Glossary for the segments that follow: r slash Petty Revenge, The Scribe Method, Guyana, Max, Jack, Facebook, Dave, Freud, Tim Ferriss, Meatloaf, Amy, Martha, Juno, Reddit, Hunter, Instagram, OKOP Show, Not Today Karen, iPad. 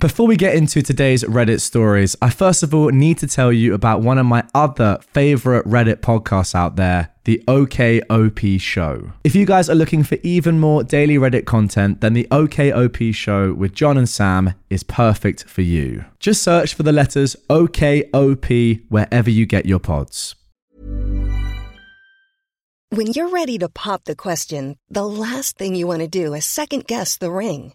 Before we get into today's Reddit stories, I first of all need to tell you about one of my other favorite Reddit podcasts out there, the OKOP Show. If you guys are looking for even more daily Reddit content, then the OKOP Show with John and Sam is perfect for you. Just search for the letters OKOP wherever you get your pods. When you're ready to pop the question, the last thing you want to do is second guess the ring.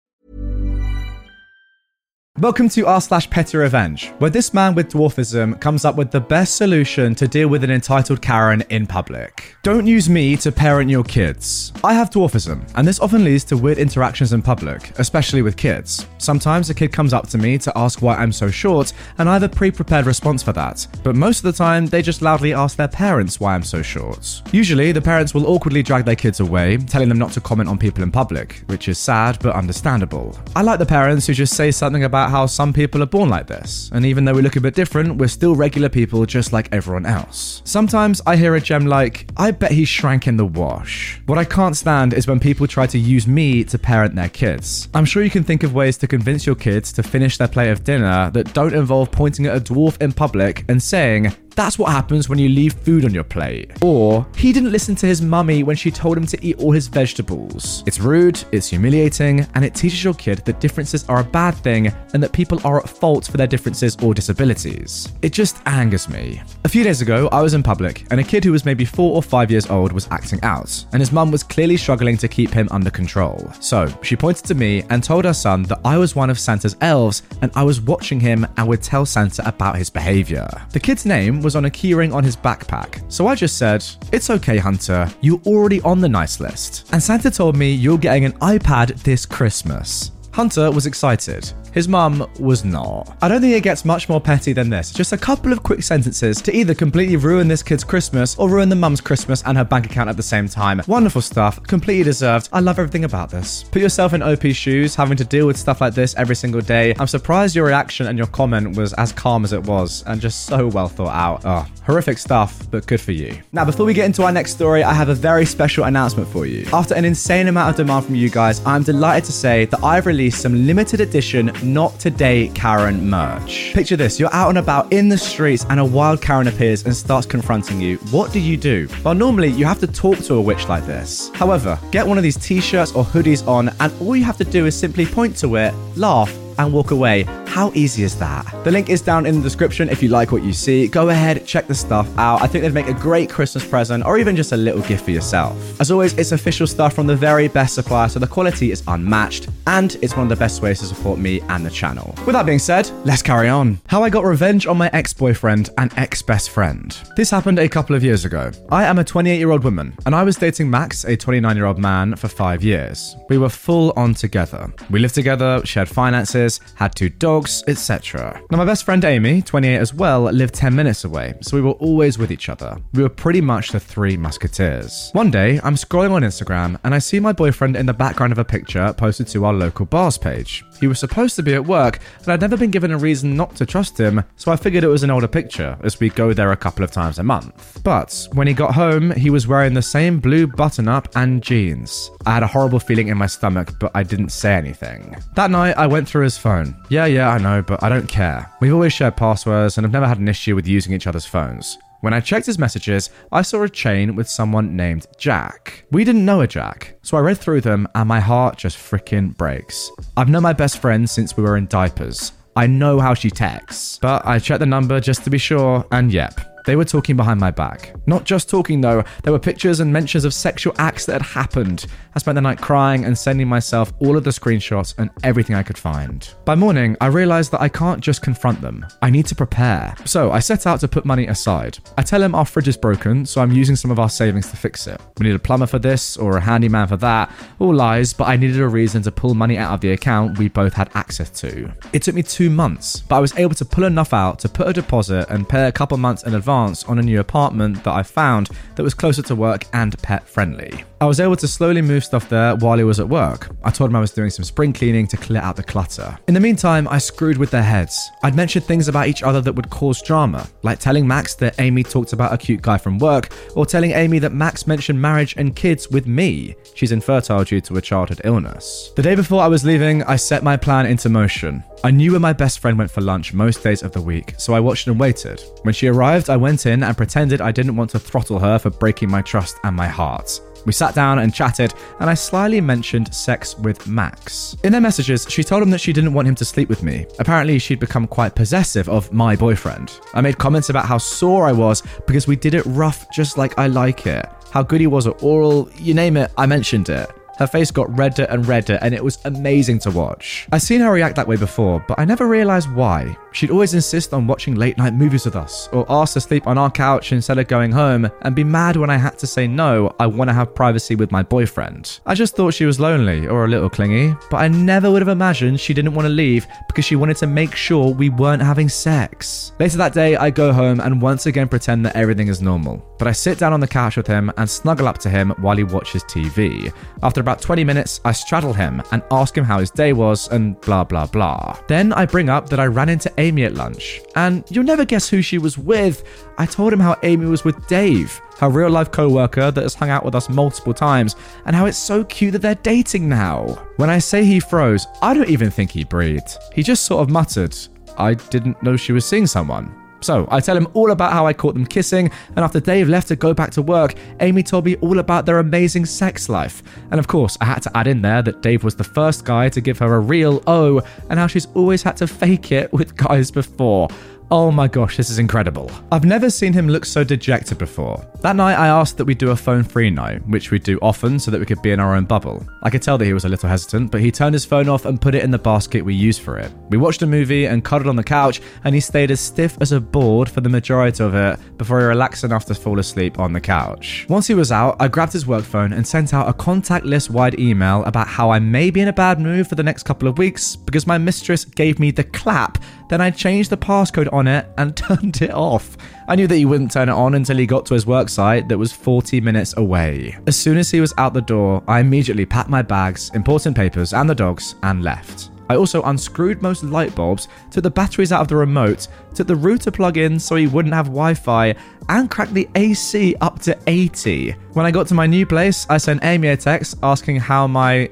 Welcome to r/Petty Revenge, where this man with dwarfism comes up with the best solution to deal with an entitled Karen in public. Don't use me to parent your kids. I have dwarfism, and this often leads to weird interactions in public, especially with kids. Sometimes a kid comes up to me to ask why I'm so short, and I have a pre-prepared response for that. But most of the time, they just loudly ask their parents why I'm so short. Usually, the parents will awkwardly drag their kids away, telling them not to comment on people in public, which is sad but understandable. I like the parents who just say something about how some people are born like this, and even though we look a bit different, we're still regular people just like everyone else. Sometimes I hear a gem like, I bet he shrank in the wash. What I can't stand is when people try to use me to parent their kids. I'm sure you can think of ways to convince your kids to finish their plate of dinner that don't involve pointing at a dwarf in public and saying, that's what happens when you leave food on your plate. Or, he didn't listen to his mummy when she told him to eat all his vegetables. It's rude, it's humiliating, and it teaches your kid that differences are a bad thing and that people are at fault for their differences or disabilities. It just angers me. A few days ago, I was in public, and a kid who was maybe 4 or 5 years old was acting out, and his mum was clearly struggling to keep him under control. So, she pointed to me and told her son that I was one of Santa's elves, and I was watching him and would tell Santa about his behaviour. The kid's name was on a keyring on his backpack. So I just said, it's okay, Hunter, you're already on the nice list. And Santa told me you're getting an iPad this Christmas. Hunter was excited. His mum was not. I don't think it gets much more petty than this. Just a couple of quick sentences to either completely ruin this kid's Christmas or ruin the mum's Christmas and her bank account at the same time. Wonderful stuff. Completely deserved. I love everything about this. Put yourself in OP's shoes, having to deal with stuff like this every single day. I'm surprised your reaction and your comment was as calm as it was and just so well thought out. Oh, horrific stuff, but good for you. Now, before we get into our next story, I have a very special announcement for you. After an insane amount of demand from you guys, I'm delighted to say that I've released some limited edition Not Today Karen merch. Picture this, you're out and about in the streets and a wild Karen appears and starts confronting you. What do you do? Well, normally you have to talk to a witch like this. However, get one of these t-shirts or hoodies on and all you have to do is simply point to it, laugh, and walk away. How easy is that? The link is down in the description if you like what you see. Go ahead, check the stuff out. I think they'd make a great Christmas present or even just a little gift for yourself. As always, it's official stuff from the very best supplier, so the quality is unmatched and it's one of the best ways to support me and the channel. With that being said, let's carry on. How I got revenge on my ex-boyfriend and ex-best friend. This happened a couple of years ago. I am a 28-year-old woman and I was dating Max, a 29-year-old man, for 5 years. We were full on together. We lived together, shared finances, had 2 dogs, etc. Now, my best friend Amy, 28 as well, lived 10 minutes away, so we were always with each other. We were pretty much the 3 Musketeers. One day, I'm scrolling on Instagram and I see my boyfriend in the background of a picture posted to our local bars page. He was supposed to be at work, and I'd never been given a reason not to trust him, so I figured it was an older picture, as we go there a couple of times a month. But when he got home, he was wearing the same blue button-up and jeans. I had a horrible feeling in my stomach, but I didn't say anything. That night, I went through his phone. Yeah, I know, but I don't care. We've always shared passwords and have never had an issue with using each other's phones. When I checked his messages, I saw a chain with someone named Jack. We didn't know a Jack, so I read through them and my heart just frickin' breaks. I've known my best friend since we were in diapers. I know how she texts, but I checked the number just to be sure, and yep. They were talking behind my back. Not just talking though, there were pictures and mentions of sexual acts that had happened. I spent the night crying and sending myself all of the screenshots and everything I could find. By morning, I realized that I can't just confront them. I need to prepare. So I set out to put money aside. I tell him our fridge is broken, so I'm using some of our savings to fix it. We need a plumber for this or a handyman for that. All lies, but I needed a reason to pull money out of the account we both had access to. It took me 2 months, but I was able to pull enough out to put a deposit and pay a couple months in advance advance on a new apartment that I found that was closer to work and pet friendly. I was able to slowly move stuff there while he was at work. I told him I was doing some spring cleaning to clear out the clutter. In the meantime, I screwed with their heads. I'd mentioned things about each other that would cause drama, like telling Max that Amy talked about a cute guy from work, or telling Amy that Max mentioned marriage and kids with me. She's infertile due to a childhood illness. The day before I was leaving, I set my plan into motion. I knew where my best friend went for lunch most days of the week, so I watched and waited. When she arrived, I went in and pretended I didn't want to throttle her for breaking my trust and my heart. We sat down and chatted, and I slyly mentioned sex with Max. In their messages, she told him that she didn't want him to sleep with me. Apparently, she'd become quite possessive of my boyfriend. I made comments about how sore I was because we did it rough just like I like it. How good he was at oral, you name it, I mentioned it. Her face got redder and redder, and it was amazing to watch. I'd seen her react that way before, but I never realized why. She'd always insist on watching late night movies with us, or ask to sleep on our couch instead of going home, and be mad when I had to say no, I want to have privacy with my boyfriend. I just thought she was lonely or a little clingy, but I never would have imagined she didn't want to leave because she wanted to make sure we weren't having sex. Later that day, I go home and once again pretend that everything is normal, but I sit down on the couch with him and snuggle up to him while he watches TV. After about 20 minutes, I straddle him and ask him how his day was and blah, blah, blah. Then I bring up that I ran into Amy at lunch, and you'll never guess who she was with. I told him how Amy was with Dave, her real-life co-worker that has hung out with us multiple times, and how it's so cute that they're dating now. When I say he froze, I don't even think he breathed. He just sort of muttered, I didn't know she was seeing someone. So I tell him all about how I caught them kissing, and after Dave left to go back to work, Amy told me all about their amazing sex life. And of course, I had to add in there that Dave was the first guy to give her a real O, and how she's always had to fake it with guys before. Oh my gosh, this is incredible. I've never seen him look so dejected before. That night, I asked that we do a phone-free night, which we do often so that we could be in our own bubble. I could tell that he was a little hesitant, but he turned his phone off and put it in the basket we use for it. We watched a movie and cuddled on the couch, and he stayed as stiff as a board for the majority of it before he relaxed enough to fall asleep on the couch. Once he was out, I grabbed his work phone and sent out a contact list-wide email about how I may be in a bad mood for the next couple of weeks because my mistress gave me the clap. Then I changed the passcode on it and turned it off. I knew that he wouldn't turn it on until he got to his work site that was 40 minutes away. As soon as he was out the door, I immediately packed my bags, important papers, and the dogs, and left. I also unscrewed most light bulbs, took the batteries out of the remote, took the router plug in so he wouldn't have Wi-Fi, and cracked the AC up to 80. When I got to my new place, I sent Amy a text asking how my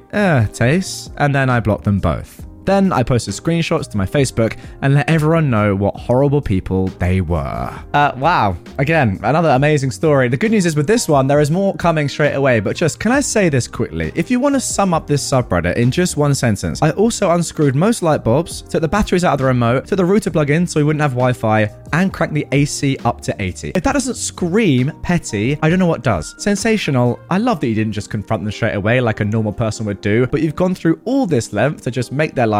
tastes, and then I blocked them both. Then I posted screenshots to my Facebook and let everyone know what horrible people they were. Wow. Again, another amazing story. The good news is with this one, there is more coming straight away, but just can I say this quickly? If you want to sum up this subreddit in just one sentence, I also unscrewed most light bulbs, took the batteries out of the remote, took the router plug in so we wouldn't have Wi-Fi, and cranked the AC up to 80. If that doesn't scream petty, I don't know what does. Sensational. I love that you didn't just confront them straight away like a normal person would do, but you've gone through all this length to just make their lives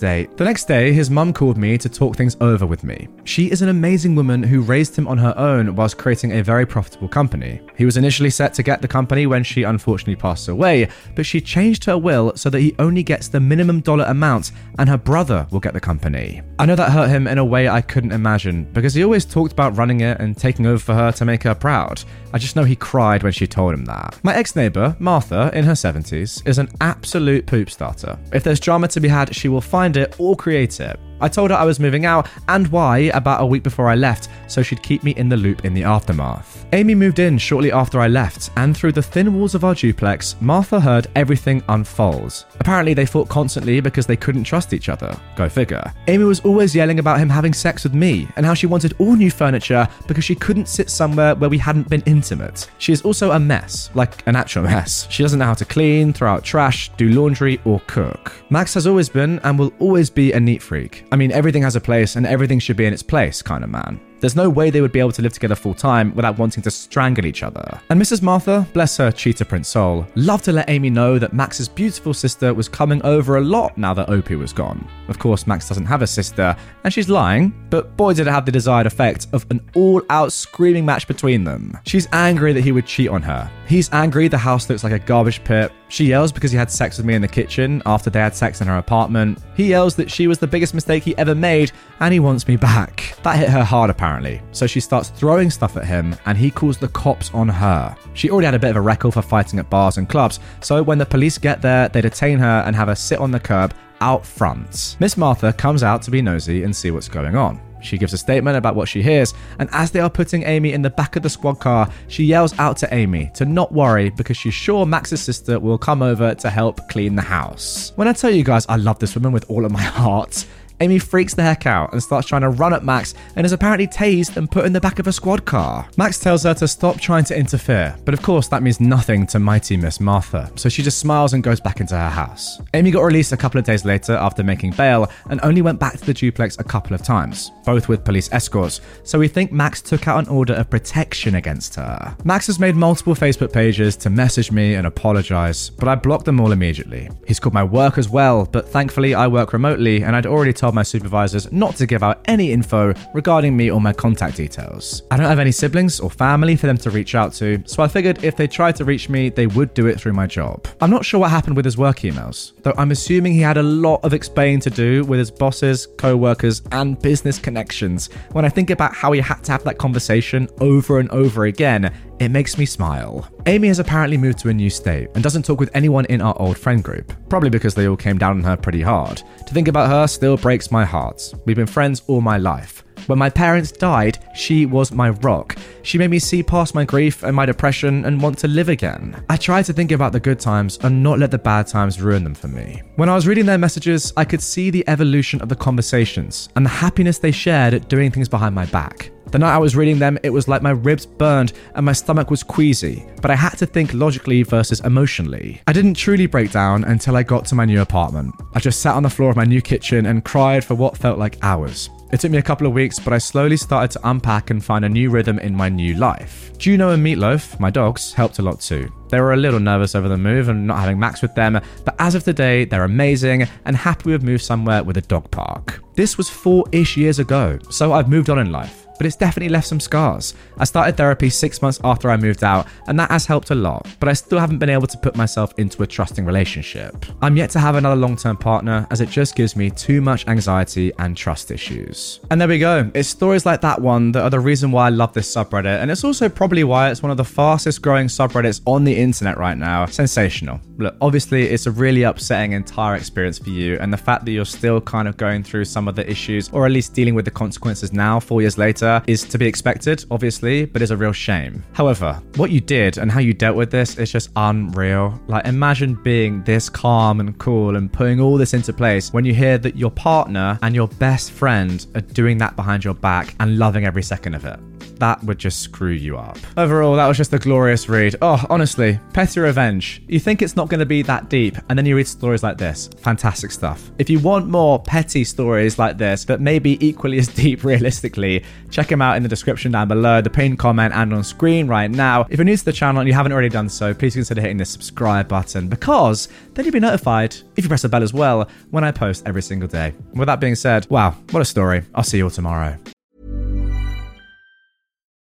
The next day, his mum called me to talk things over with me. She is an amazing woman who raised him on her own whilst creating a very profitable company. He was initially set to get the company when she unfortunately passed away, but she changed her will so that he only gets the minimum dollar amount and her brother will get the company. I know that hurt him in a way I couldn't imagine because he always talked about running it and taking over for her to make her proud. I just know he cried when she told him that. My ex-neighbour, Martha, in her 70s, is an absolute poop starter. If there's drama to be had, she will find it or create it. I told her I was moving out and why about a week before I left, so she'd keep me in the loop in the aftermath. Amy moved in shortly after I left, and through the thin walls of our duplex, Martha heard everything unfold. Apparently they fought constantly because they couldn't trust each other. Go figure. Amy was always yelling about him having sex with me and how she wanted all new furniture because she couldn't sit somewhere where we hadn't been intimate. She is also a mess, like an actual mess. She doesn't know how to clean, throw out trash, do laundry, or cook. Max has always been and will always be a neat freak. I mean, everything has a place and everything should be in its place kind of man. There's no way they would be able to live together full time without wanting to strangle each other. And Mrs. Martha, bless her cheetah print soul, loved to let Amy know that Max's beautiful sister was coming over a lot now that Opie was gone. Of course, Max doesn't have a sister, and she's lying, but boy did it have the desired effect of an all-out screaming match between them. She's angry that he would cheat on her. He's angry the house looks like a garbage pit. She yells because he had sex with me in the kitchen after they had sex in her apartment. He yells that she was the biggest mistake he ever made, and he wants me back. That hit her hard, apparently. So she starts throwing stuff at him, and he calls the cops on her. She already had a bit of a record for fighting at bars and clubs, so when the police get there, they detain her and have her sit on the curb out front. Miss Martha comes out to be nosy and see what's going on. She gives a statement about what she hears, and as they are putting Amy in the back of the squad car, she yells out to Amy to not worry because she's sure Max's sister will come over to help clean the house. When I tell you guys I love this woman with all of my heart, Amy freaks the heck out and starts trying to run at Max and is apparently tased and put in the back of a squad car. Max tells her to stop trying to interfere, but of course that means nothing to mighty Miss Martha, so she just smiles and goes back into her house. Amy got released a couple of days later after making bail and only went back to the duplex a couple of times, both with police escorts, so we think Max took out an order of protection against her. Max has made multiple Facebook pages to message me and apologise, but I blocked them all immediately. He's called my work as well, but thankfully I work remotely and I'd already told my supervisors not to give out any info regarding me or my contact details. I don't have any siblings or family for them to reach out to, so I figured if they tried to reach me, they would do it through my job. I'm not sure what happened with his work emails, though I'm assuming he had a lot of explaining to do with his bosses, co-workers, and business connections. When I think about how he had to have that conversation over and over again, it makes me smile. Amy has apparently moved to a new state and doesn't talk with anyone in our old friend group, probably because they all came down on her pretty hard. To think about her still breaks my heart. We've been friends all my life. When my parents died, she was my rock. She made me see past my grief and my depression and want to live again. I try to think about the good times and not let the bad times ruin them for me. When I was reading their messages, I could see the evolution of the conversations and the happiness they shared at doing things behind my back. The night I was reading them, it was like my ribs burned and my stomach was queasy, but I had to think logically versus emotionally. I didn't truly break down until I got to my new apartment. I just sat on the floor of my new kitchen and cried for what felt like hours. It took me a couple of weeks, but I slowly started to unpack and find a new rhythm in my new life. Juno and Meatloaf, my dogs, helped a lot too. They were a little nervous over the move and not having Max with them, but as of today, they're amazing and happy we have moved somewhere with a dog park. This was 4-ish years ago, so I've moved on in life, but it's definitely left some scars. I started therapy 6 months after I moved out, and that has helped a lot, but I still haven't been able to put myself into a trusting relationship. I'm yet to have another long-term partner, as it just gives me too much anxiety and trust issues. And there we go. It's stories like that one that are the reason why I love this subreddit, and it's also probably why it's one of the fastest growing subreddits on the internet right now. Sensational. Look, obviously, it's a really upsetting entire experience for you, and the fact that you're still kind of going through some of the issues, or at least dealing with the consequences now, 4 years later, is to be expected, obviously, but is a real shame. However, what you did and how you dealt with this is just unreal. Like, imagine being this calm and cool and putting all this into place when you hear that your partner and your best friend are doing that behind your back and loving every second of it. That would just screw you up. Overall, that was just a glorious read. Oh, honestly, Petty Revenge. You think it's not going to be that deep, and then you read stories like this. Fantastic stuff. If you want more petty stories like this, but maybe equally as deep realistically, check them out in the description down below, the pinned comment and on screen right now. If you're new to the channel and you haven't already done so, please consider hitting the subscribe button, because then you'll be notified, if you press the bell as well, when I post every single day. With that being said, wow, what a story. I'll see you all tomorrow.